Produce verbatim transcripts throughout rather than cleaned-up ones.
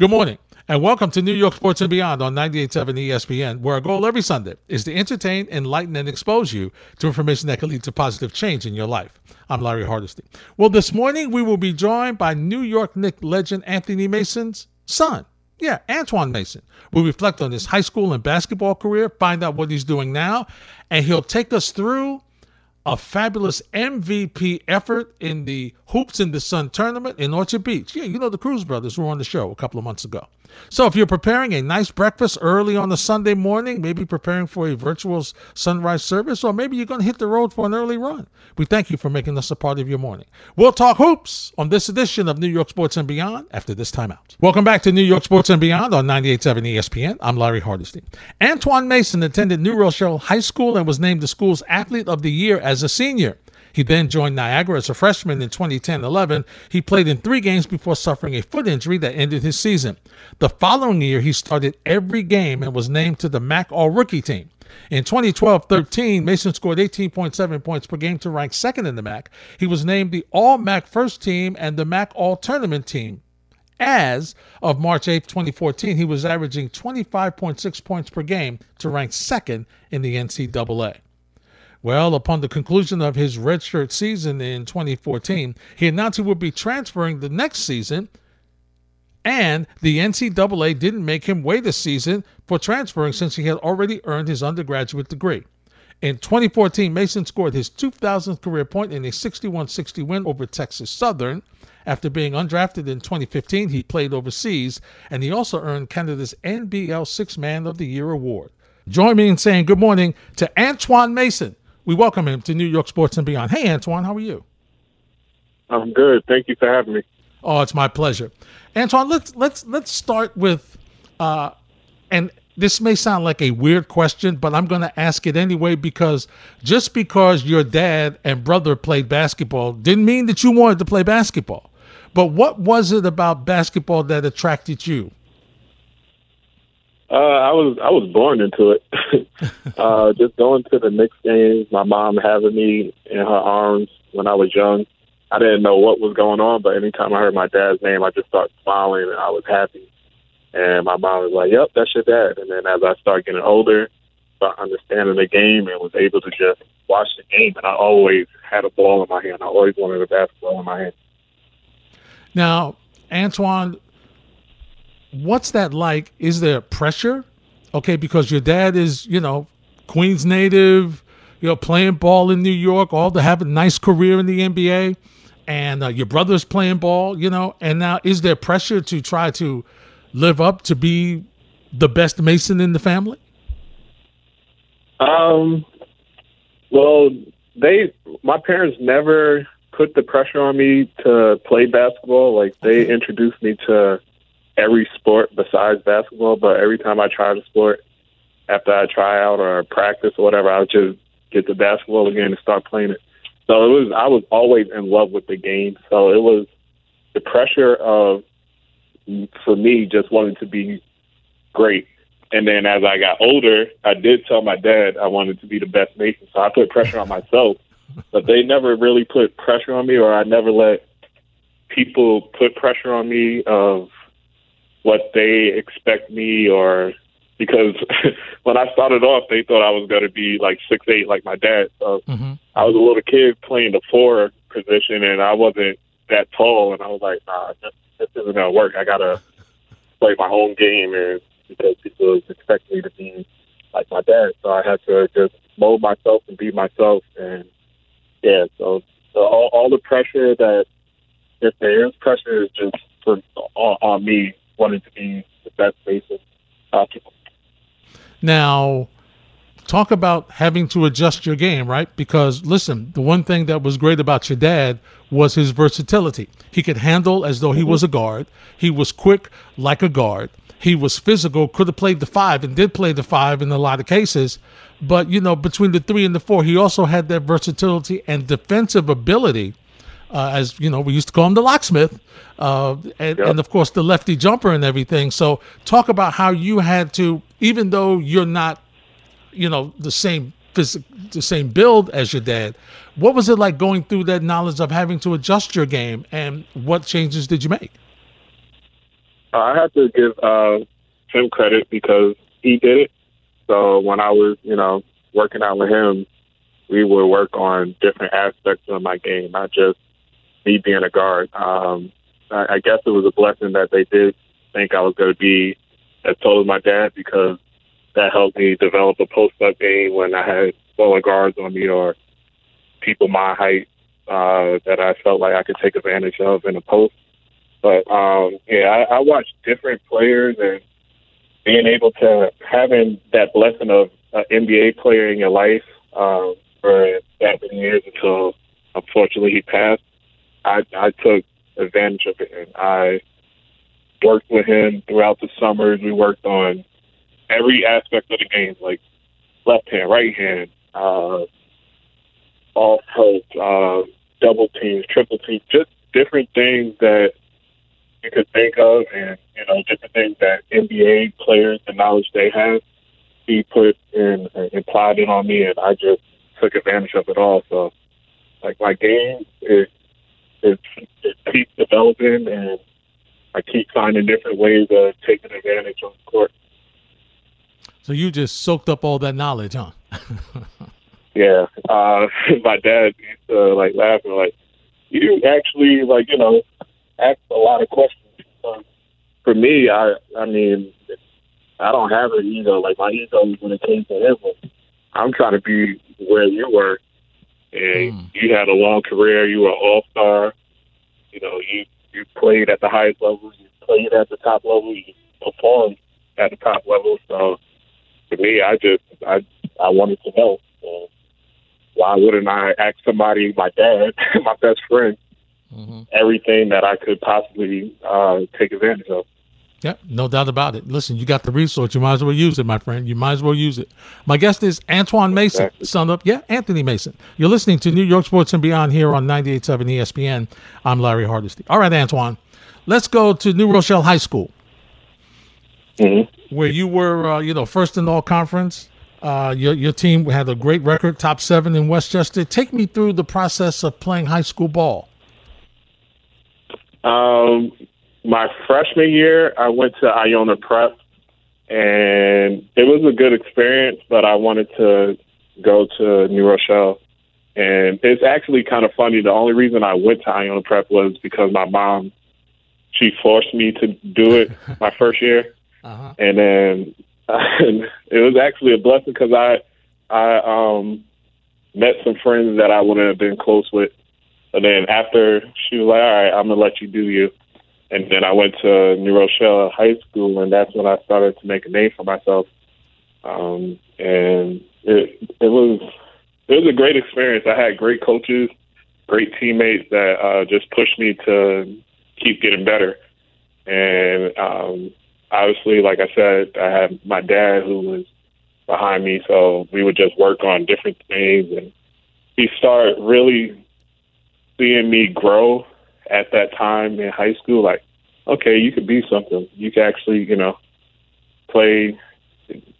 Good morning, and welcome to New York Sports and Beyond on ninety-eight point seven E S P N, where our goal every Sunday is to entertain, enlighten, and expose you to information that can lead to positive change in your life. I'm Larry Hardesty. Well, this morning we will be joined by New York Knicks legend Anthony Mason's son. Yeah, Antoine Mason. We'll reflect on his high school and basketball career, find out what he's doing now, and he'll take us through a fabulous M V P effort in the Hoops in the Sun tournament in Orchard Beach. Yeah, you know the Cruz brothers were on the show a couple of months ago. So if you're preparing a nice breakfast early on a Sunday morning, maybe preparing for a virtual sunrise service, or maybe you're going to hit the road for an early run, we thank you for making us a part of your morning. We'll talk hoops on this edition of New York Sports and Beyond after this timeout. Welcome back to New York Sports and Beyond on ninety-eight point seven E S P N. I'm Larry Hardesty. Antoine Mason attended New Rochelle High School and was named the school's Athlete of the Year as a senior. He then joined Niagara as a freshman in twenty ten eleven. He played in three games before suffering a foot injury that ended his season. The following year, he started every game and was named to the M A A C All-Rookie team. In twenty twelve thirteen, Mason scored eighteen point seven points per game to rank second in the M A A C. He was named the All-M A A C First Team and the M A A C All-Tournament team. As of March eighth, twenty fourteen, he was averaging twenty-five point six points per game to rank second in the N C double A. Well, upon the conclusion of his redshirt season in twenty fourteen, he announced he would be transferring the next season, and the N C double A didn't make him wait a season for transferring since he had already earned his undergraduate degree. In twenty fourteen, Mason scored his two thousandth career point in a sixty-one sixty win over Texas Southern. After being undrafted in twenty fifteen, he played overseas, and he also earned Canada's N B L Sixth Man of the Year award. Join me in saying good morning to Antoine Mason. We welcome him to New York Sports and Beyond. Hey, Antoine, how are you? I'm good. Thank you for having me. Oh, it's my pleasure. Antoine, let's let's let's start with, uh, and this may sound like a weird question, but I'm going to ask it anyway, because just because your dad and brother played basketball didn't mean that you wanted to play basketball. But what was it about basketball that attracted you? Uh, I was I was born into it. uh, just going to the Knicks games, my mom having me in her arms when I was young. I didn't know what was going on, but anytime I heard my dad's name, I just started smiling and I was happy. And my mom was like, "Yep, that's your dad." And then as I started getting older, started understanding the game and was able to just watch the game. And I always had a ball in my hand. I always wanted a basketball in my hand. Now, Antoine, what's that like? Is there pressure? Okay, because your dad is, you know, Queens native, you know, playing ball in New York, all to have a nice career in the N B A, and uh, your brother's playing ball, you know, and now is there pressure to try to live up to be the best Mason in the family? Um, well, they, my parents never put the pressure on me to play basketball. Like, they okay. introduced me to every sport besides basketball, but every time I tried a sport, after I try out or practice or whatever, I would just get to basketball again and start playing it. So it was, I was always in love with the game. So it was the pressure of, for me, just wanting to be great. And then as I got older, I did tell my dad I wanted to be the best Mason. So I put pressure on myself, but they never really put pressure on me, or I never let people put pressure on me of what they expect me, or because when I started off, they thought I was going to be like six eight, like my dad. So mm-hmm. I was a little kid playing the forward position, and I wasn't that tall. And I was like, nah, this, this isn't going to work. I got to play my own game, and because people expect me to be like my dad. So I had to just mold myself and be myself. And yeah, so, so all, all the pressure that, if there is pressure, is just for, on, on me. Wanted to be the best Mason possible. Now, talk about having to adjust your game, right? Because, listen, the one thing that was great about your dad was his versatility. He could handle as though he was a guard. He was quick like a guard. He was physical, could have played the five and did play the five in a lot of cases. But, you know, between the three and the four, he also had that versatility and defensive ability. Uh, as you know, we used to call him the locksmith, uh, and, yep. and of course the lefty jumper and everything. So talk about how you had to, even though you're not, you know, the same phys- the same build as your dad, what was it like going through that knowledge of having to adjust your game, and what changes did you make? Uh, I have to give uh, him credit because he did it. So when I was, you know, working out with him, we would work on different aspects of my game, not just me being a guard. Um, I, I guess it was a blessing that they did think I was going to be as tall as my dad, because that helped me develop a post-up game when I had swollen guards on me or people my height uh, that I felt like I could take advantage of in a post. But, um, yeah, I, I watched different players, and being able to having that blessing of an N B A player in your life um, for that many years until, unfortunately, he passed, I, I took advantage of it. And I worked with him throughout the summers. We worked on every aspect of the game, like left hand, right hand, uh, off help, uh, double teams, triple teams, just different things that you could think of, and, you know, different things that N B A players, the knowledge they have, he put in, implied it on me, and I just took advantage of it all. So, like, my game is, is it keeps developing, and I keep finding different ways of taking advantage on the court. So you just soaked up all that knowledge, huh? Yeah. Uh, my dad used to, like, laugh and, like, you actually, like, you know, ask a lot of questions. Um, for me, I I mean, I don't have an ego. Like, my ego was when it came to him. I'm trying to be where you were. And mm. you had a long career. You were an all-star. You know, you, you played at the highest level. You played at the top level. You performed at the top level. So, for me, I just, I I wanted to know. So why wouldn't I ask somebody, my dad, my best friend, mm-hmm. everything that I could possibly uh, take advantage of. Yeah, no doubt about it. Listen, you got the resource. You might as well use it, my friend. You might as well use it. My guest is Antoine Mason, exactly. son of, yeah, Anthony Mason. You're listening to New York Sports and Beyond here on ninety-eight point seven E S P N. I'm Larry Hardesty. All right, Antoine, let's go to New Rochelle High School, mm-hmm. where you were, uh, you know, first in all conference. Uh, your your team had a great record, top seven in Westchester. Take me through the process of playing high school ball. Um, my freshman year, I went to Iona Prep, and it was a good experience, but I wanted to go to New Rochelle. And it's actually kind of funny. The only reason I went to Iona Prep was because my mom, she forced me to do it my first year. Uh-huh. And then and it was actually a blessing because I, I um, met some friends that I wouldn't have been close with. And then after, she was like, all right, I'm going to let you do you. And then I went to New Rochelle High School, and that's when I started to make a name for myself. Um, and it it was it was a great experience. I had great coaches, great teammates that uh, just pushed me to keep getting better. And um, obviously, like I said, I had my dad who was behind me, so we would just work on different things. And he started really seeing me grow at that time in high school, like, okay, you could be something. You could actually, you know, play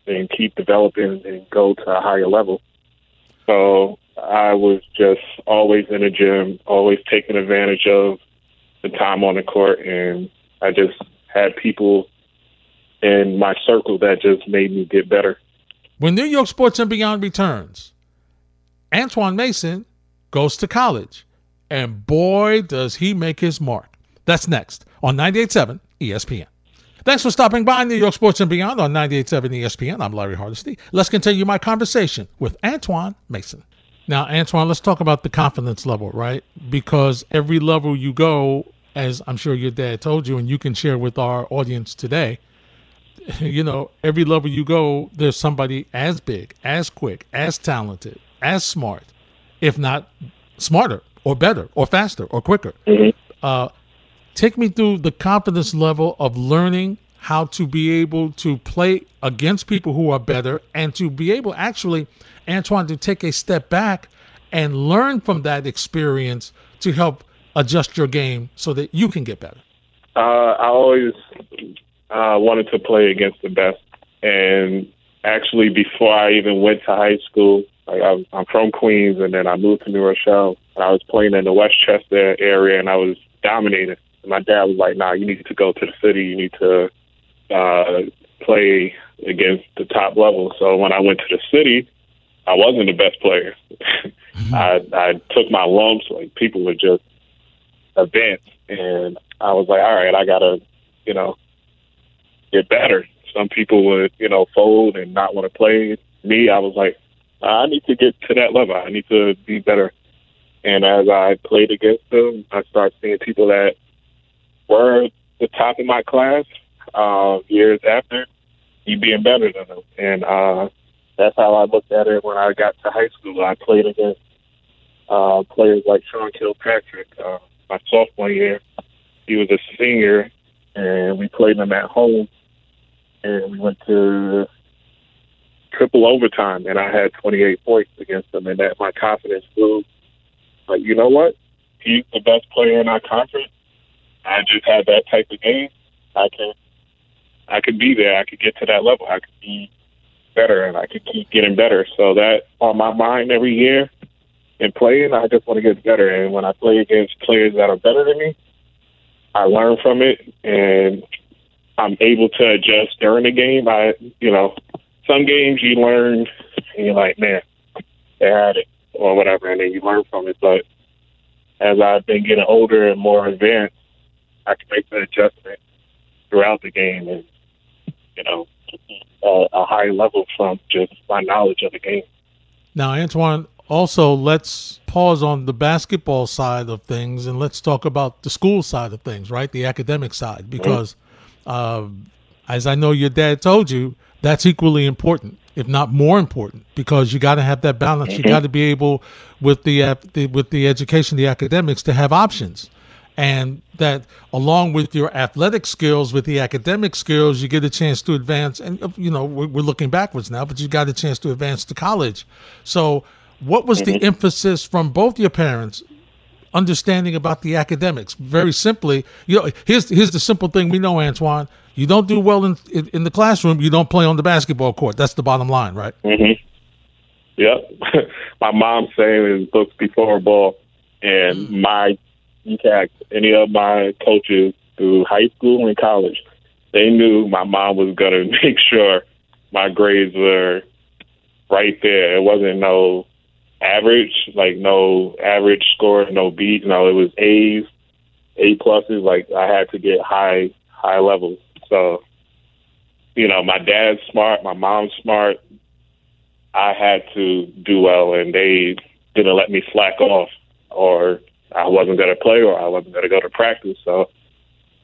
and keep developing and go to a higher level. So I was just always in the gym, always taking advantage of the time on the court, and I just had people in my circle that just made me get better. When New York Sports and Beyond returns, Antoine Mason goes to college. And boy, does he make his mark. That's next on ninety-eight point seven E S P N. Thanks for stopping by New York Sports and Beyond on ninety-eight point seven E S P N. I'm Larry Hardesty. Let's continue my conversation with Antoine Mason. Now, Antoine, let's talk about the confidence level, right? Because every level you go, as I'm sure your dad told you, and you can share with our audience today, you know, every level you go, there's somebody as big, as quick, as talented, as smart, if not smarter, or better, or faster, or quicker. Mm-hmm. Uh, take me through the confidence level of learning how to be able to play against people who are better, and to be able, actually, Antoine, to take a step back and learn from that experience to help adjust your game so that you can get better. Uh, I always uh, wanted to play against the best. And actually, before I even went to high school, I, I'm from Queens, and then I moved to New Rochelle. I was playing in the Westchester area, and I was dominating. And my dad was like, nah, you need to go to the city. You need to uh, play against the top level. So when I went to the city, I wasn't the best player. Mm-hmm. I, I took my lumps. Like, people were just events. And I was like, all right, I got to, you know, get better. Some people would, you know, fold and not want to play. Me, I was like, I need to get to that level. I need to be better. And as I played against them, I started seeing people that were the top of my class uh, years after, you being better than them. And uh, that's how I looked at it when I got to high school. I played against uh, players like Sean Kilpatrick. Uh, my sophomore year, he was a senior, and we played him at home. And we went to triple overtime, and I had twenty-eight points against them, and that my confidence grew. Like, you know what? He's the best player in our conference. I just had that type of game. I can, I could be there. I could get to that level. I could be better, and I could keep getting better. So that on my mind every year in playing, I just want to get better. And when I play against players that are better than me, I learn from it, and I'm able to adjust during the game. I, you know, some games you learn, and you're like, man, they had it, or whatever, and then you learn from it. But as I've been getting older and more advanced, I can make the adjustment throughout the game and, you know, uh, a high level from just my knowledge of the game. Now, Antoine, also let's pause on the basketball side of things and let's talk about the school side of things, right, the academic side, because mm-hmm. uh, as I know your dad told you, that's equally important, if not more important, because you got to have that balance. You got to be able, with the with the education, the academics, to have options, and that along with your athletic skills, with the academic skills, you get a chance to advance. And you know, we're, we're looking backwards now, but you got a chance to advance to college. So, what was the emphasis from both your parents? Understanding about the academics, very simply, you know, here's here's the simple thing we know, Antoine. You don't do well in in, in the classroom, you don't play on the basketball court. That's the bottom line, right? Mm-hmm. Yep. My mom's saying is books before ball, and mm-hmm. my in fact, any of my coaches through high school and college, they knew my mom was gonna make sure my grades were right there. It wasn't no average, like no average score, no beat. No, it was A's, A pluses. Like, I had to get high, high levels. So, you know, my dad's smart, my mom's smart. I had to do well, and they didn't let me slack off, or I wasn't going to play, or I wasn't going to go to practice. So,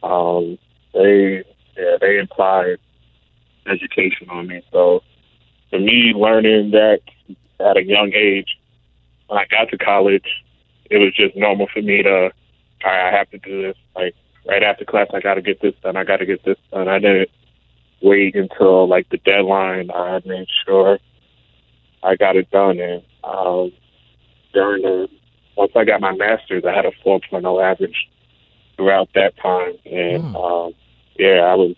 um, they, yeah, they implied education on me. So, for me, learning that at a young age, when I got to college, it was just normal for me to, all right, I have to do this. Like, right after class, I got to get this done. I got to get this done. I didn't wait until, like, the deadline. I made sure I got it done. And um, during the, once I got my master's, I had a four point oh average throughout that time. And, mm. um, yeah, I was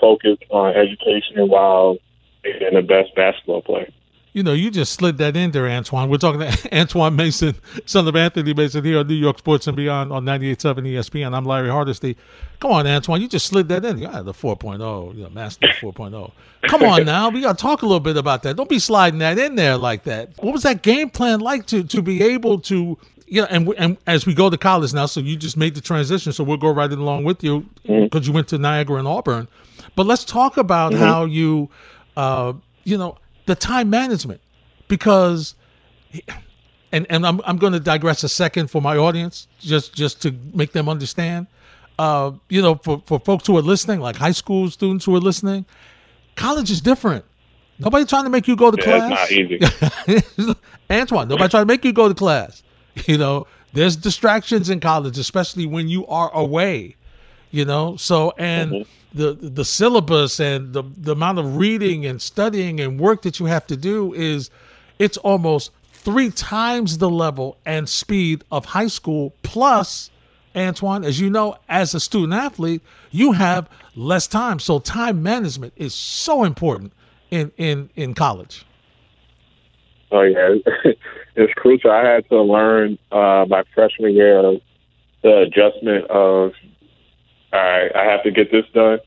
focused on education while being the best basketball player. You know, you just slid that in there, Antoine. We're talking to Antoine Mason, son of Anthony Mason, here on New York Sports and Beyond on ninety-eight point seven E S P N. I'm Larry Hardesty. Come on, Antoine. You just slid that in. I had the four point oh, you know, master four point oh. Come on now. We got to talk a little bit about that. Don't be sliding that in there like that. What was that game plan like to, to be able to, you know, and, and as we go to college now, so you just made the transition, so we'll go right along with you because you went to Niagara and Auburn. But let's talk about mm-hmm. how you, uh, you know, the time management, because, and, and I'm I'm going to digress a second for my audience, just, just to make them understand, uh, you know, for, for folks who are listening, like high school students who are listening, college is different. Nobody trying to make you go to yeah, class. It's not easy. Antoine, nobody trying to make you go to class. You know, there's distractions in college, especially when you are away, you know, so, and mm-hmm. The, the syllabus and the, the amount of reading and studying and work that you have to do is, it's almost three times the level and speed of high school. Plus, Antoine, as you know, as a student athlete, you have less time. So time management is so important in, in, in college. Oh, yeah. It's crucial. I had to learn uh, my freshman year the adjustment of all right, I have to get this done,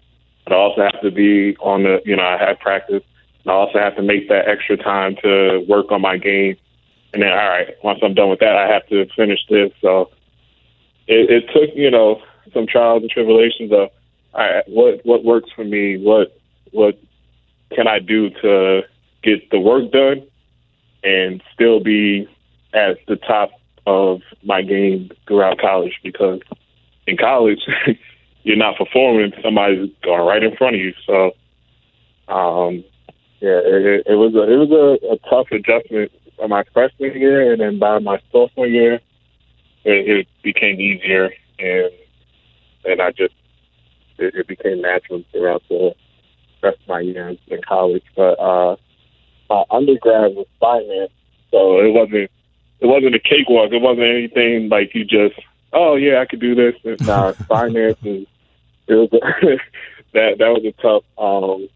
but I also have to be on the, you know, I have practice, and I also have to make that extra time to work on my game. And then, all right, once I'm done with that, I have to finish this. So it, it took, you know, some trials and tribulations of, all right, what, what works for me? What, what can I do to get the work done and still be at the top of my game throughout college? Because in college, you're not performing, somebody's going right in front of you. So, um, yeah, it, it was a, it was a, a tough adjustment by my freshman year, and then by my sophomore year, it, it became easier, and and I just it, it became natural throughout the rest of my years in college. But uh, my undergrad was finance, so it wasn't it wasn't a cakewalk. It wasn't anything like you just, oh yeah, I could do this. And now finance is it was a, that that was a tough um,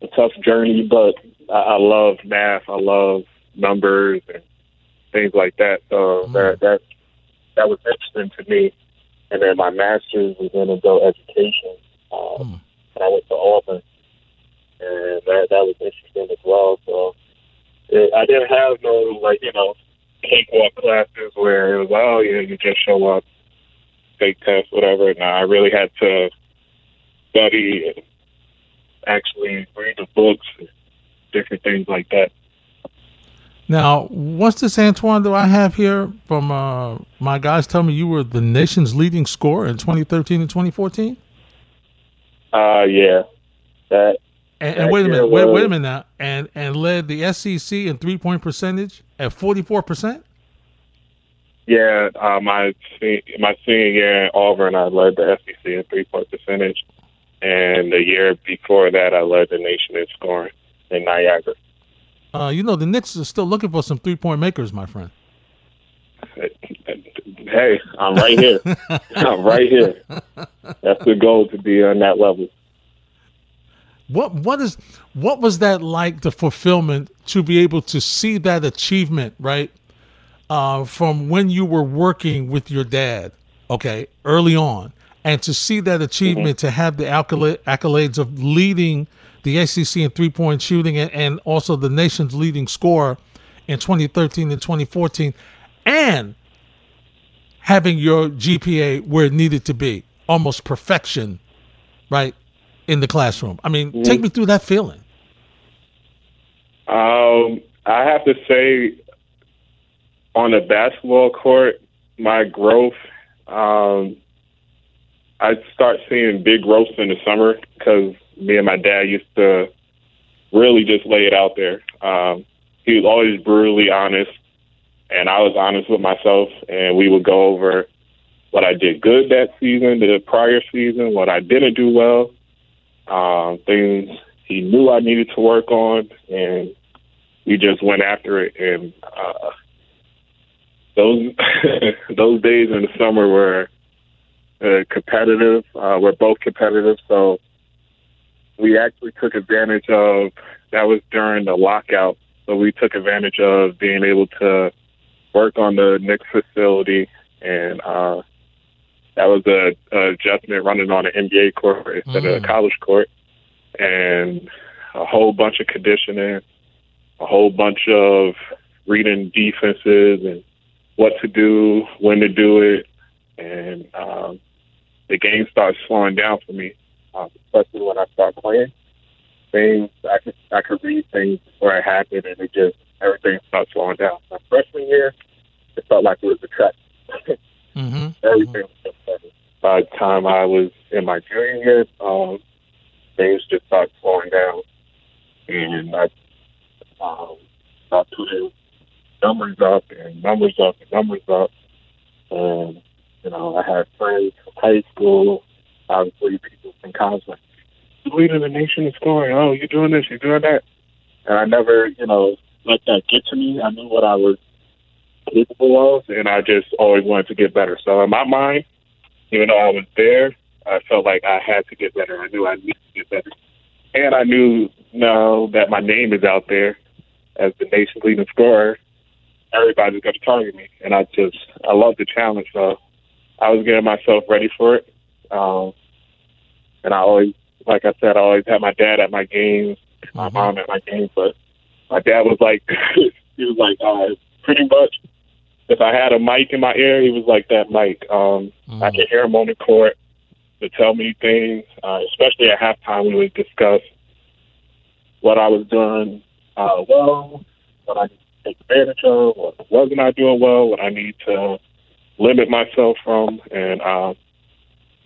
a tough journey, but I, I love math. I love numbers and things like that. So mm. that that that was interesting to me. And then my master's was in adult education, um, mm. and I went to Auburn, and that that was interesting as well. So it, I didn't have no like you know cakewalk classes where it was oh yeah you just show up, take tests, whatever. No, I really had to study and actually read the books, and different things like that. Now, what's this, Antoine, that I have here from uh, my guys tell me you were the nation's leading scorer in twenty thirteen and twenty fourteen? Uh, yeah. That, and, and that wait a minute, was... wait, wait a minute now. And, and led the S E C in three-point percentage at forty-four percent? Yeah, uh, my, my senior year in Auburn, I led the S E C in three-point percentage. And the year before that, I led the nation in scoring in Niagara. Uh, you know, the Knicks are still looking for some three-point makers, my friend. Hey, I'm right here. I'm right here. That's the goal, to be on that level. What what is what was that like, the fulfillment to be able to see that achievement, right, uh, from when you were working with your dad, okay, early on, and to see that achievement, mm-hmm. to have the accolades of leading the S E C in three-point shooting, and also the nation's leading scorer in twenty thirteen and twenty fourteen, and having your G P A where it needed to be, almost perfection, right, in the classroom. I mean, take me through that feeling. Um, I have to say, on the basketball court, my growth, um, I start seeing big growth in the summer because me and my dad used to really just lay it out there. Um, he was always brutally honest, and I was honest with myself, and we would go over what I did good that season, the prior season, what I didn't do well, um, things he knew I needed to work on, and we just went after it. And uh, those those days in the summer were uh, competitive. Uh, we're both competitive, so we actually took advantage of, that was during the lockout, so we took advantage of being able to work on the Knicks facility, and uh, that was a, a adjustment running on an N B A court instead mm. of a college court, and a whole bunch of conditioning, a whole bunch of reading defenses and what to do, when to do it, and um, the game started slowing down for me. Um, especially when I start playing, things I could I could read things before it happened, and it just everything starts slowing down. My freshman year, it felt like it was a trap. mm-hmm. Everything mm-hmm. was better. By the time I was in my junior year, um, things just started slowing down, and I um, started putting numbers up and numbers up and numbers up, and you know I had friends from high school. Obviously, people from college like, you're leading the nation in scoring. Oh, you're doing this, you're doing that. And I never, you know, let that get to me. I knew what I was capable of, and I just always wanted to get better. So in my mind, even though I was there, I felt like I had to get better. I knew I needed to get better. And I knew now that my name is out there as the nation's leading scorer, everybody's going to target me. And I just, I love the challenge. So I was getting myself ready for it. Um, and I always, like I said, I always had my dad at my games, my mm-hmm. mom at my games. But my dad was like, he was like, uh, pretty much, if I had a mic in my ear, he was like that mic. Um, mm-hmm. I could hear him on the court to tell me things, uh, especially at halftime when we would discuss what I was doing uh, well, what I need to take advantage of, what wasn't I doing well, what I need to limit myself from. And uh,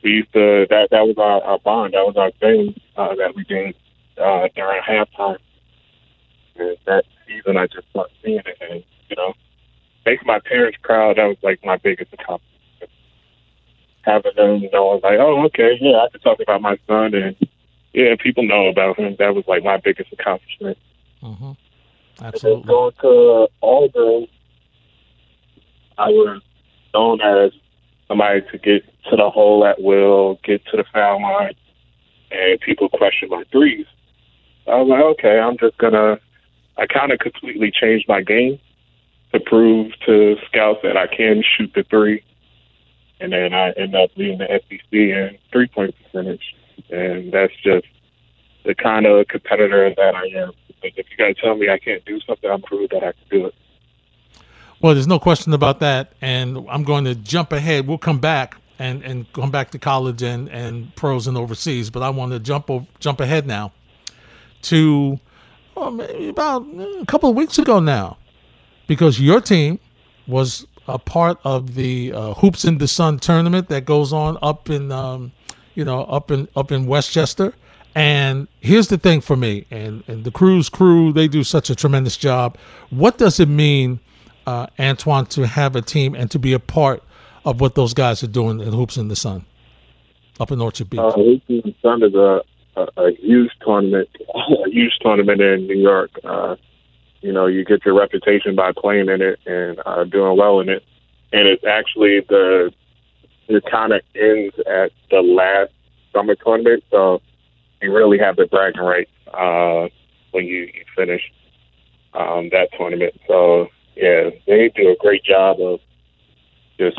we used to, that, that was our, our bond, that was our thing uh, that we did uh, during halftime. And that season, I just loved seeing it, and, you know, making my parents proud, that was like my biggest accomplishment. Having them, you know, I was like, oh, okay, yeah, I could talk about my son, and yeah, people know about him. That was like my biggest accomplishment. Mm-hmm. Absolutely. And then going to Auburn, I was known as somebody to get to the hole at will, get to the foul line, and people questioned my threes. I was like, okay, I'm just gonna. I kind of completely changed my game to prove to scouts that I can shoot the three. And then I ended up leading the S E C in three-point percentage. And that's just the kind of competitor that I am. Like, if you got to tell me I can't do something, I'm prove that I can do it. Well, there's no question about that. And I'm going to jump ahead. We'll come back and, and come back to college and, and pros and overseas. But I want to jump over, jump ahead now to well, about a couple of weeks ago now, because your team was a part of the uh, Hoops in the Sun tournament that goes on up in, um, you know, up in up in Westchester. And here's the thing for me, and, and the Cruz crew, they do such a tremendous job. What does it mean, uh, Antoine, to have a team and to be a part of what those guys are doing at Hoops in the Sun up in Orchard Beach? Uh, Hoops in the Sun is a, a, a huge tournament, a huge tournament in New York. Uh, You know, you get your reputation by playing in it and uh, doing well in it. And it's actually the, it kind of ends at the last summer tournament. So you really have the bragging rights uh, when you, you finish um, that tournament. So, yeah, they do a great job of just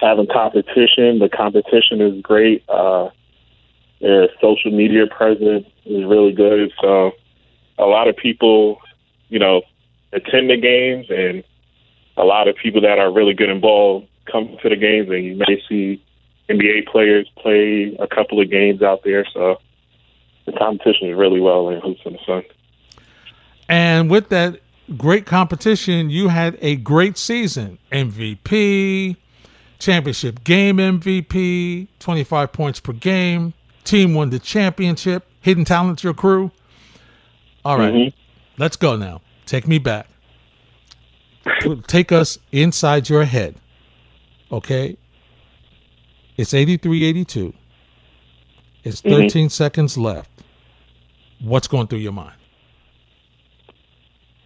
having competition. The competition is great. Uh, their social media presence is really good. So a lot of people, you know, attend the games, and a lot of people that are really good involved come to the games, and you may see N B A players play a couple of games out there. So the competition is really well in Hoops in the Sun. And with that great competition, you had a great season. M V P, championship game M V P, twenty-five points per game, team won the championship, Hidden Talent, your crew. All right. Mm-hmm. Let's go now. Take me back. Take us inside your head. Okay? It's eighty-three eighty-two. It's thirteen mm-hmm. seconds left. What's going through your mind?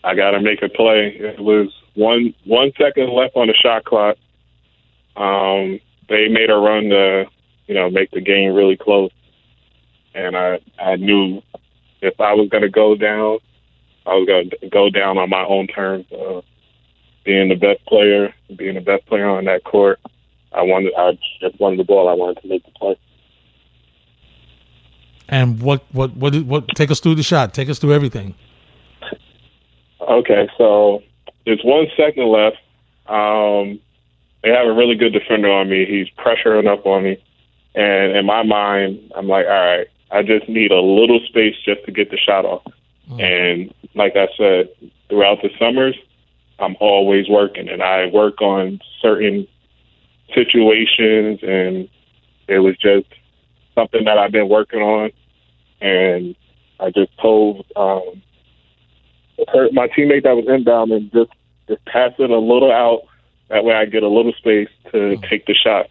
I got to make a play. It was one one second left on the shot clock. Um, they made a run to, you know, make the game really close. And I, I knew if I was going to go down, I was going to go down on my own terms of being the best player, being the best player on that court. I wanted, I just wanted the ball. I wanted to make the play. And what, what, what, what, take us through the shot. Take us through everything. Okay. So there's one second left. Um, they have a really good defender on me. He's pressuring up on me. And in my mind, I'm like, all right, I just need a little space just to get the shot off. And like I said, throughout the summers, I'm always working, and I work on certain situations, and it was just something that I've been working on. And I just told um, her, my teammate that was inbound, and just, just pass it a little out. That way I get a little space to take the shot.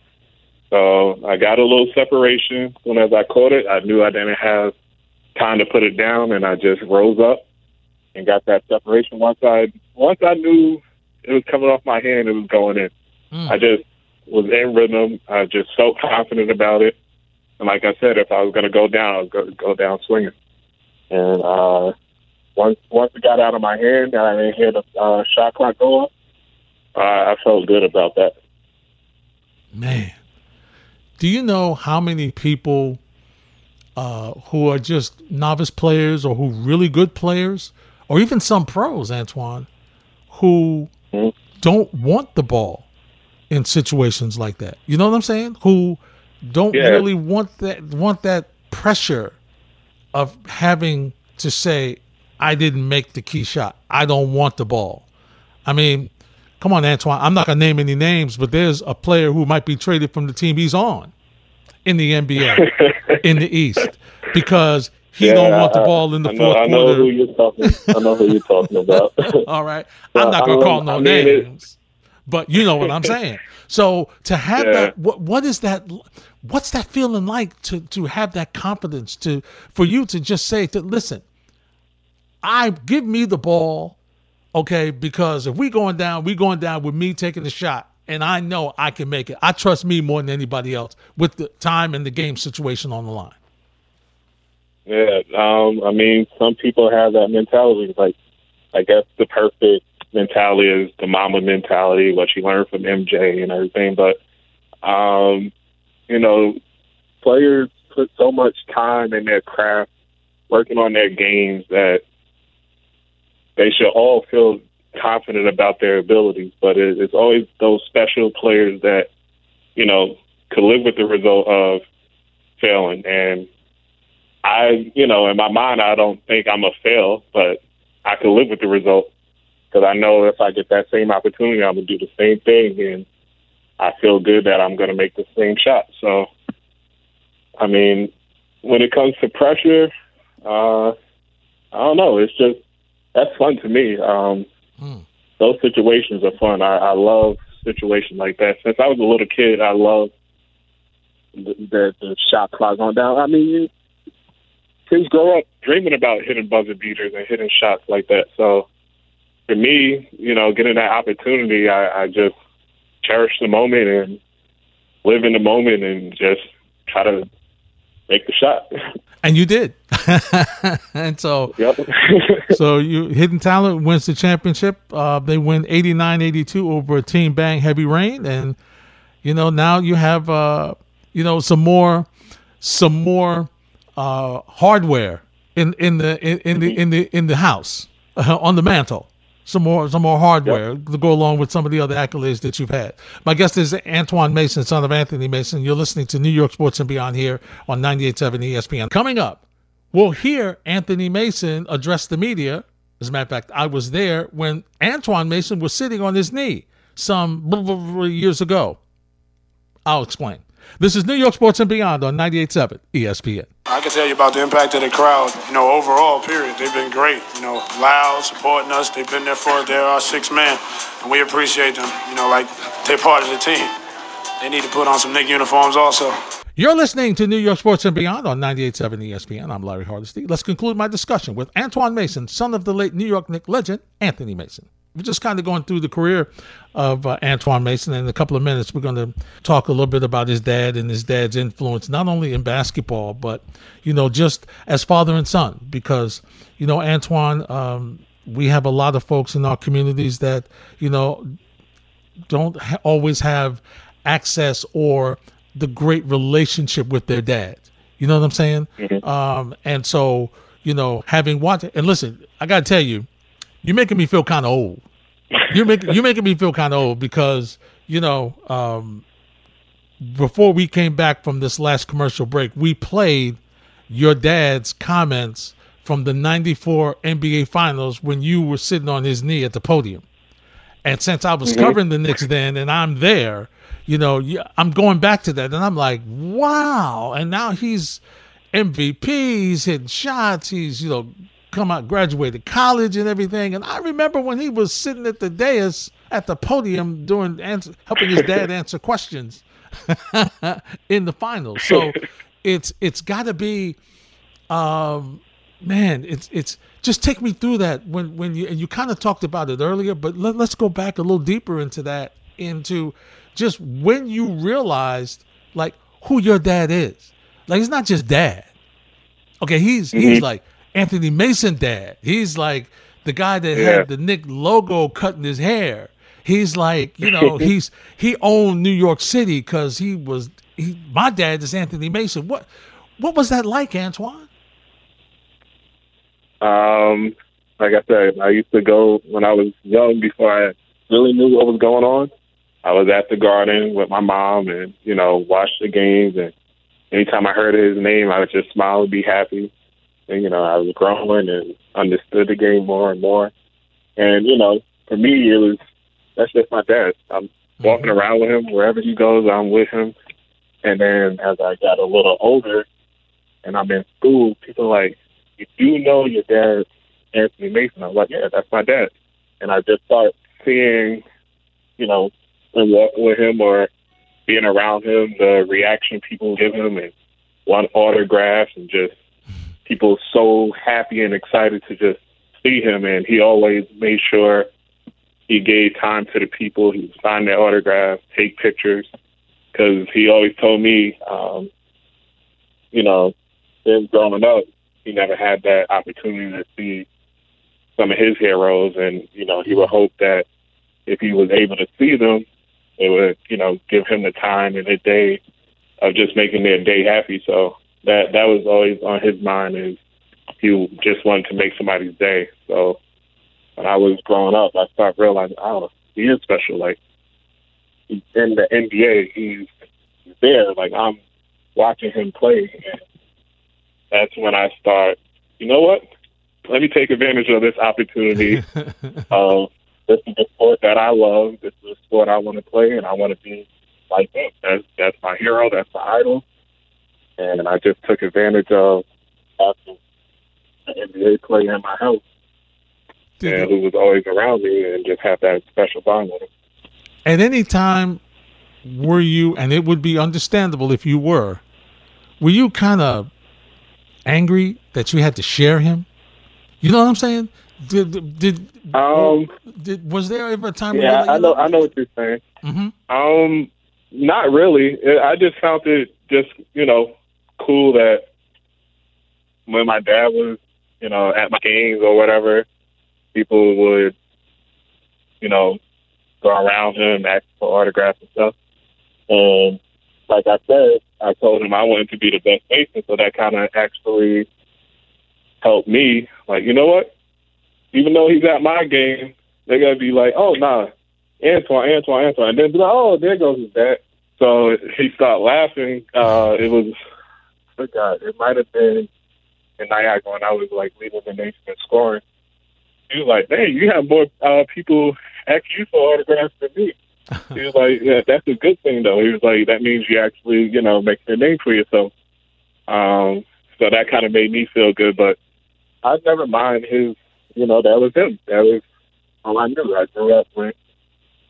So I got a little separation. When as I caught it, I knew I didn't have time to put it down, and I just rose up and got that separation. Once I once I knew it was coming off my hand, it was going in. Mm. I just was in rhythm. I just felt confident about it. And like I said, if I was going to go down, I was going to go down swinging. And uh, once once it got out of my hand and I didn't hear the uh, shot clock go up, uh, I felt good about that. Man, do you know how many people uh, who are just novice players or who really good players, or even some pros, Antoine, who don't want the ball in situations like that? You know what I'm saying? Who don't yeah. really want that want that pressure of having to say, I didn't make the key shot. I don't want the ball. I mean, come on, Antoine. I'm not going to name any names, but there's a player who might be traded from the team he's on in the N B A in the East because he yeah, don't want the ball in the I know, fourth I know quarter. Who you're talking, I know who you're talking about. All right. I'm not going to call no I mean, names, but you know what I'm saying. So to have yeah. that, what, what is that? What's that feeling like to, to have that confidence to, for you to just say to listen, I give me the ball. Okay. Because if we going down, we going down with me taking the shot and I know I can make it. I trust me more than anybody else with the time and the game situation on the line. Yeah. Um, I mean, some people have that mentality. Like, I guess the perfect mentality is the mama mentality, what you learned from M J and everything. But, um, you know, players put so much time in their craft, working on their games, that they should all feel confident about their abilities. But it, it's always those special players that, you know, could live with the result of failing. And I, you know, in my mind, I don't think I'm a fail, but I could live with the result because I know if I get that same opportunity, I'm going to do the same thing. And I feel good that I'm going to make the same shot. So, I mean, when it comes to pressure, uh, I don't know. It's just, that's fun to me. Um, mm. Those situations are fun. I, I love situations like that. Since I was a little kid, I love the, the, the shot clock going down. I mean, you, kids grow up dreaming about hitting buzzer beaters and hitting shots like that. So for me, you know, getting that opportunity, I, I just cherish the moment and live in the moment and just try to make the shot. And you did. And so, yep. so you Hidden Talent wins the championship. Uh, they win eighty-nine eighty-two over Team Bang Heavy Rain. And, you know, now you have, uh, you know, some more, some more uh, hardware in, in the, in, in the, in the, in the house uh, on the mantle, some more, some more hardware yep. to go along with some of the other accolades that you've had. My guest is Antoine Mason, son of Anthony Mason. You're listening to New York Sports and Beyond here on ninety-eight point seven E S P N. Coming up, we'll hear Anthony Mason address the media. As a matter of fact, I was there when Antoine Mason was sitting on his knee some years ago. I'll explain. This is New York Sports and Beyond on ninety-eight point seven E S P N. I can tell you about the impact of the crowd, you know, overall, period. They've been great, you know, loud, supporting us. They've been there for us. They're our six men, and we appreciate them, you know, like they're part of the team. They need to put on some Knick uniforms also. You're listening to New York Sports and Beyond on ninety-eight point seven E S P N. I'm Larry Hardesty. Let's conclude my discussion with Antoine Mason, son of the late New York Knicks legend, Anthony Mason. We're just kind of going through the career of uh, Antoine Mason. In a couple of minutes, we're going to talk a little bit about his dad and his dad's influence, not only in basketball, but, you know, just as father and son. Because, you know, Antoine, um, we have a lot of folks in our communities that, you know, don't ha- always have access or the great relationship with their dad. You know what I'm saying? Mm-hmm. Um, and so, you know, having watched it, and listen, I got to tell you, you're making me feel kind of old. You're making, you're making me feel kind of old because, you know, um, before we came back from this last commercial break, we played your dad's comments from the ninety-four N B A Finals when you were sitting on his knee at the podium. And since I was mm-hmm. covering the Knicks then and I'm there, you know, I'm going back to that, and I'm like, wow. And now he's M V P, he's hitting shots, he's, you know, come out, graduated college and everything. And I remember when he was sitting at the dais, at the podium, doing answer, helping his dad answer questions in the finals. So it's it's got to be, um, man, it's it's just take me through that when when you and you kind of talked about it earlier, but let, let's go back a little deeper into that, into just when you realized like who your dad is. Like, he's not just dad. Okay. He's, mm-hmm. he's like Anthony Mason dad. He's like the guy that yeah. had the Knick logo cut in his hair. He's like, you know, he's, he owned New York City cause he was he, my dad is Anthony Mason. What what was that like, Antoine? Um, like I said, I used to go when I was young, before I really knew what was going on. I was at the Garden with my mom and, you know, watched the games. And anytime I heard his name, I would just smile and be happy. And, you know, I was growing and understood the game more and more. And, you know, for me, it was, that's just my dad. I'm walking around with him. Wherever he goes, I'm with him. And then as I got a little older and I'm in school, people are like, you do know your dad's Anthony Mason. I was like, yeah, that's my dad. And I just start seeing, you know, and walking with him or being around him, the reaction people give him and want autographs and just people so happy and excited to just see him. And he always made sure he gave time to the people. He signed their autographs, take pictures, because he always told me, um, you know, him growing up, he never had that opportunity to see some of his heroes. And, you know, he would hope that if he was able to see them, it would, you know, give him the time and the day of just making their day happy. So that that was always on his mind, is he just wanted to make somebody's day. So when I was growing up, I started realizing, oh, he is special. Like, in the N B A, he's there. Like, I'm watching him play. And that's when I start, you know what? Let me take advantage of this opportunity of, this is the sport that I love. This is the sport I want to play, and I want to be like him. That's, that's my hero. That's my idol. And I just took advantage of having an N B A player in my house, Dude. and who was always around me, and just have that special bond with him. At any time, were you, and it would be understandable if you were, were you kind of angry that you had to share him? You know what I'm saying? Did did, um, did was there ever a time? Yeah, where I know, I know what you're saying. Mm-hmm. Um, not really. I just found it just you know cool that when my dad was you know at my games or whatever, people would you know go around him, ask for autographs and stuff. And like I said, I told him I wanted to be the best Mason, so that kind of actually helped me. Like, you know what? Even though he's at my game, they're going to be like, oh, nah, Antoine, Antoine, Antoine. And then be like, oh, there goes his dad. So he started laughing. Uh, it was, I forgot, it might have been in Niagara when I was, like, leading the nation in scoring. He was like, dang, you have more uh, people ask you for autographs than me. He was like, yeah, that's a good thing, though. He was like, that means you actually, you know, making a name for yourself. Um, so that kind of made me feel good. But I never mind his. You know, that was him. That was all I knew. I grew up with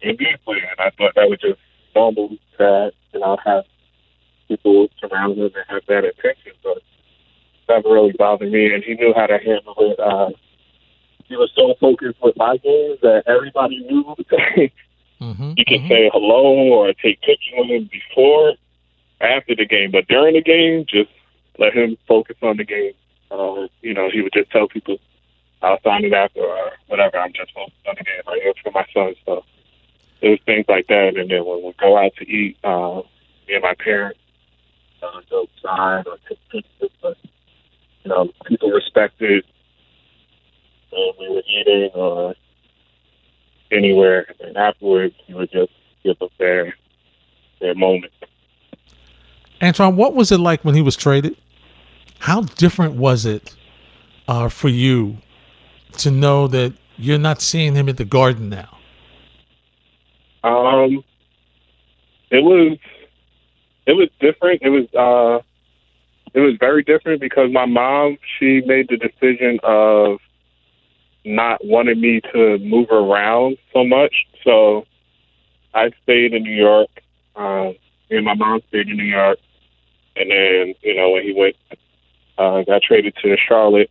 N B A players, and I thought that was just normal to, you know, have people surround him and have that attention. But that really bothered me, and he knew how to handle it. Uh, he was so focused with my games that everybody knew. mm-hmm, you could mm-hmm. say hello or take pictures with him before, after the game, but during the game, just let him focus on the game. Uh, you know, he would just tell people, I'll sign it after or whatever. I'm just focused on the game right here for my son. So it was things like that. And then when we go out to eat, uh, me and my parents uh, go outside or take pictures. But, you know, people respected when we were eating or anywhere. And afterwards, you would just give them their, their moment. Antoine, what was it like when he was traded? How different was it uh, for you to know that you're not seeing him at the Garden now? Um, it was, it was different. It was, uh, it was very different because my mom, she made the decision of not wanting me to move around so much. So I stayed in New York. Um, me and my mom stayed in New York. And then, you know, when he went, uh, got traded to Charlotte,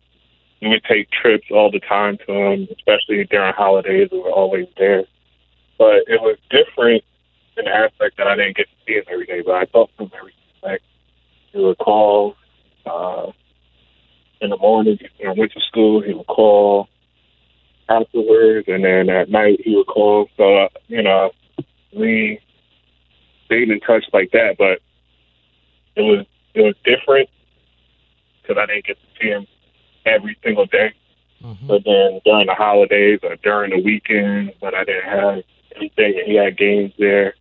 we would take trips all the time to him, especially during holidays. We were always there. But it was different in the aspect that I didn't get to see him every day, but I talked to him every day. Like, he would call uh, in the morning, when I went to school, he would call afterwards, and then at night he would call. So, uh, you know, we stayed in touch like that, but it was it was different because I didn't get to see him every single day. Mm-hmm. But then during the holidays or during the weekend, when I didn't have anything, and he had games there,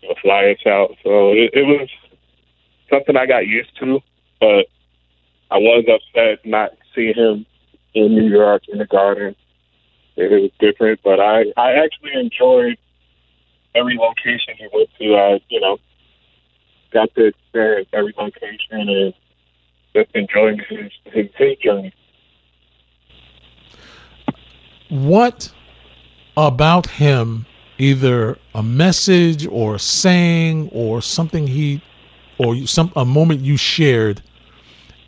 you know, fly us out. So it, it was something I got used to, but I was upset not seeing him in New York in the Garden. It was different, but I, I actually enjoyed every location he went to. I, you know, got to experience every location and just enjoying his, his, his journey. What about him, either a message or saying or something he, or some a moment you shared,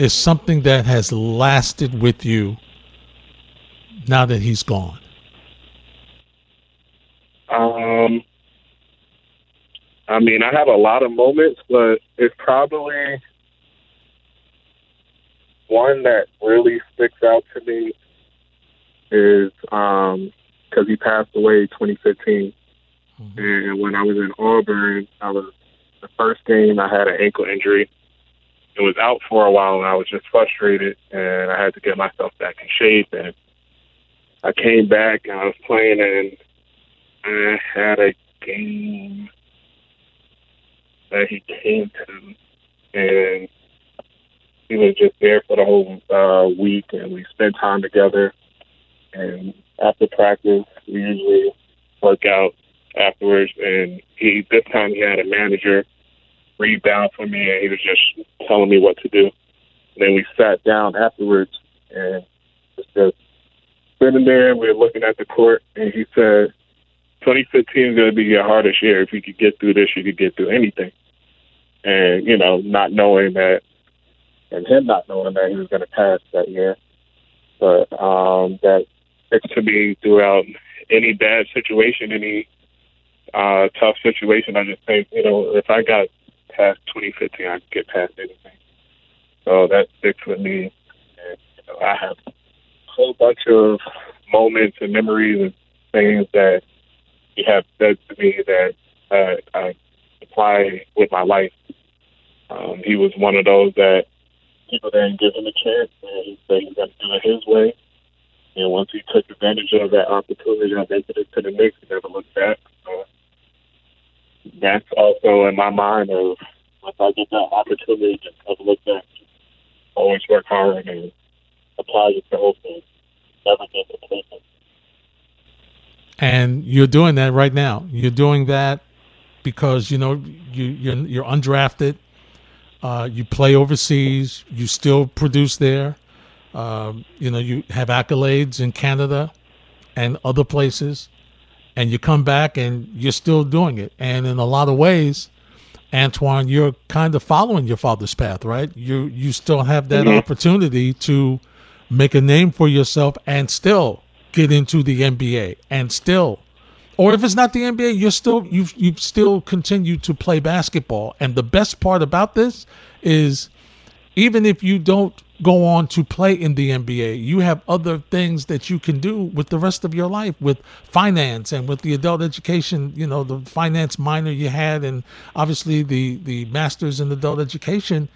is something that has lasted with you now that he's gone? Um, I mean, I have a lot of moments, but it's probably one that really sticks out to me is um, 'cause he passed away in twenty fifteen. Mm-hmm. And when I was in Auburn, I was the first game I had an ankle injury. It was out for a while, and I was just frustrated, and I had to get myself back in shape. And I came back, and I was playing, and I had a game that he came to, and he was just there for the whole uh, week, and we spent time together. And after practice, we usually work out afterwards, and he this time he had a manager rebound for me, and he was just telling me what to do. And then we sat down afterwards, and just, just sitting there, we were looking at the court, and he said, twenty fifteen is going to be your hardest year. If you could get through this, you could get through anything. And, you know, not knowing that, and him not knowing that he was going to pass that year. But um, that sticks to me throughout any bad situation, any uh, tough situation. I just think, you know, if I got past twenty fifteen, I could get past anything. So that sticks with me. And, you know, I have a whole bunch of moments and memories and things that he have said to me that uh, I apply with my life. Um, he was one of those that people didn't give him a chance, and he said he's going to do it his way. And once he took advantage of that opportunity, I think it to the Knicks, he never looked back. So that's also in my mind of once I get that opportunity, just never look back. Always work hard and apply yourself and never get complacent. And you're doing that right now. You're doing that because, you know, you, you're, you're undrafted. Uh, you play overseas. You still produce there. Um, you know, you have accolades in Canada and other places. And you come back and you're still doing it. And in a lot of ways, Antoine, you're kind of following your father's path, right? You you still have that mm-hmm. opportunity to make a name for yourself and still get into the N B A and still, or if it's not the N B A, you're still you've you've still continued to play basketball. And the best part about this is, even if you don't go on to play in the N B A, you have other things that you can do with the rest of your life, with finance and with the adult education, you know, the finance minor you had, and obviously the the master's in adult education.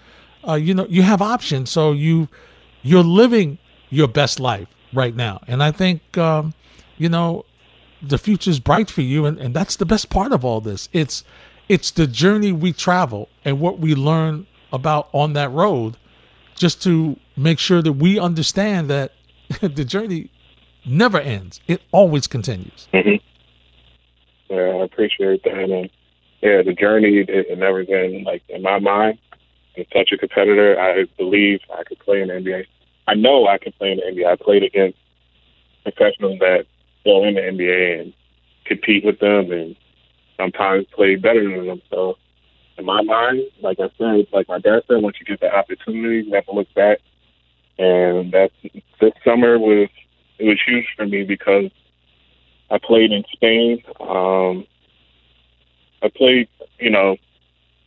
Uh, you know, you have options, so you you're living your best life right now, and I think um, you know. The future's bright for you, and, and that's the best part of all this. It's it's the journey we travel and what we learn about on that road, just to make sure that we understand that the journey never ends. It always continues. Mm-hmm. Yeah, I appreciate that. And yeah, the journey, it, it never ends. Like, in my mind, I'm such a competitor. I believe I could play in the N B A. I know I can play in the N B A. I played against professionals that go in the N B A and compete with them and sometimes play better than them. So in my mind, like I said, like my dad said, once you get the opportunity, never look back. And that's, this summer was, it was huge for me because I played in Spain. Um, I played, you know,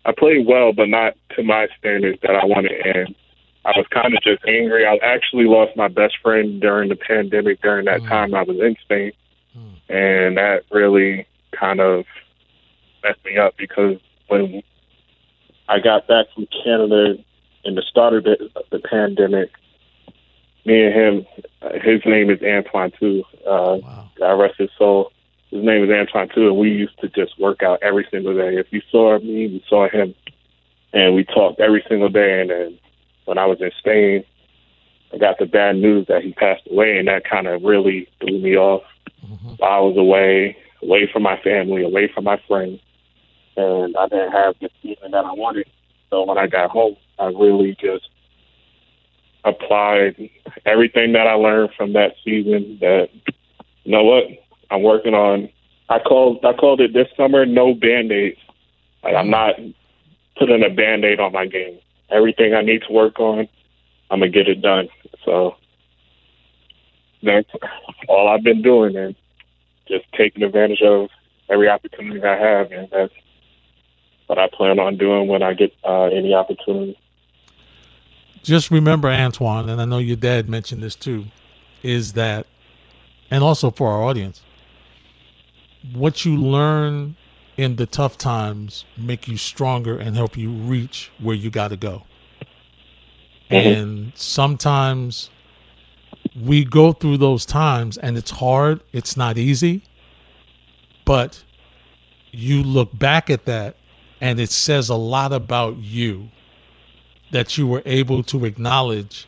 I played well, but not to my standards that I wanted. And I was kind of just angry. I actually lost my best friend during the pandemic, during that mm. time I was in Spain. Mm. And that really kind of messed me up because when I got back from Canada in the start of the, the pandemic. Me and him, his name is Antoine, too. Uh, wow. God rest his soul. His name is Antoine, too, and we used to just work out every single day. If you saw me, we saw him, and we talked every single day. And then when I was in Spain, I got the bad news that he passed away, and that kind of really threw me off. Mm-hmm. I was away, away from my family, away from my friends, and I didn't have the season that I wanted. So when I got home, I really just applied everything that I learned from that season that, you know what, I'm working on. I called I called it this summer, no Band-Aids. Like, I'm not putting a Band-Aid on my game. Everything I need to work on, I'm going to get it done. So that's all I've been doing, and just taking advantage of every opportunity I have, and that's what I plan on doing when I get uh, any opportunity. Just remember, Antoine, and I know your dad mentioned this too, is that, and also for our audience, what you learn in the tough times make you stronger and help you reach where you got to go. Mm-hmm. And sometimes we go through those times and it's hard, it's not easy, but you look back at that and it says a lot about you that you were able to acknowledge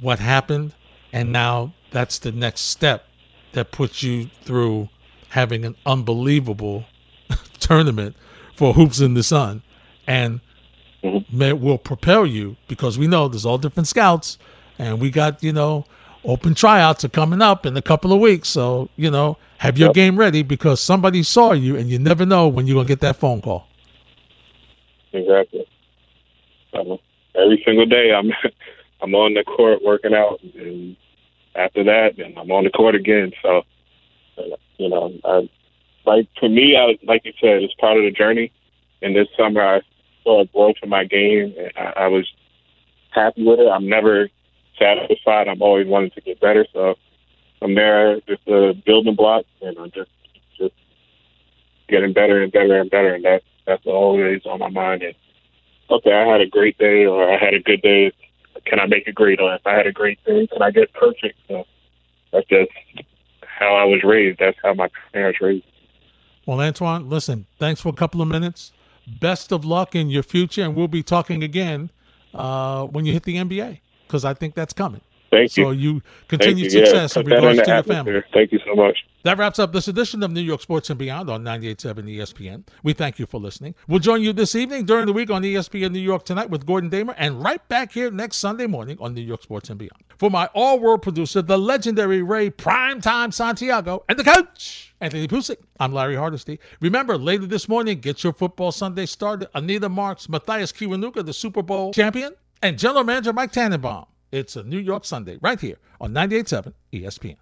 what happened, and now that's the next step that puts you through having an unbelievable tournament for Hoops in the Sun, and may, will propel you, because we know there's all different scouts, and we got, you know, open tryouts are coming up in a couple of weeks. So, you know, have your yep. game ready, because somebody saw you, and you never know when you're going to get that phone call. Exactly. Um, every single day I'm I'm on the court working out, and after that, then I'm on the court again. So, you know, I, like for me, I, like you said, it's part of the journey. And this summer I saw a growth in my game, and I, I was happy with it. I'm never satisfied. I'm always wanting to get better. So from there, just a building block, and I'm just just getting better and better and better. And that that's always on my mind. And okay, I had a great day, or I had a good day. Can I make it great? Or if I had a great day, can I get perfect? So that's just how I was raised. That's how my parents raised. Well, Antoine, listen, thanks for a couple of minutes. Best of luck in your future, and we'll be talking again uh, when you hit the N B A, because I think that's coming. Thank you. So you continue Thank you. success yeah, in regards in to your family. There. Thank you so much. That wraps up this edition of New York Sports and Beyond on ninety-eight point seven E S P N. We thank you for listening. We'll join you this evening during the week on E S P N New York Tonight with Gordon Dahmer, and right back here next Sunday morning on New York Sports and Beyond. For my all-world producer, the legendary Ray Primetime Santiago, and the coach, Anthony Poussick, I'm Larry Hardesty. Remember, later this morning, get your football Sunday started. Anita Marks, Matthias Kiwanuka, the Super Bowl champion, and general manager Mike Tannenbaum. It's a New York Sunday right here on ninety-eight point seven E S P N.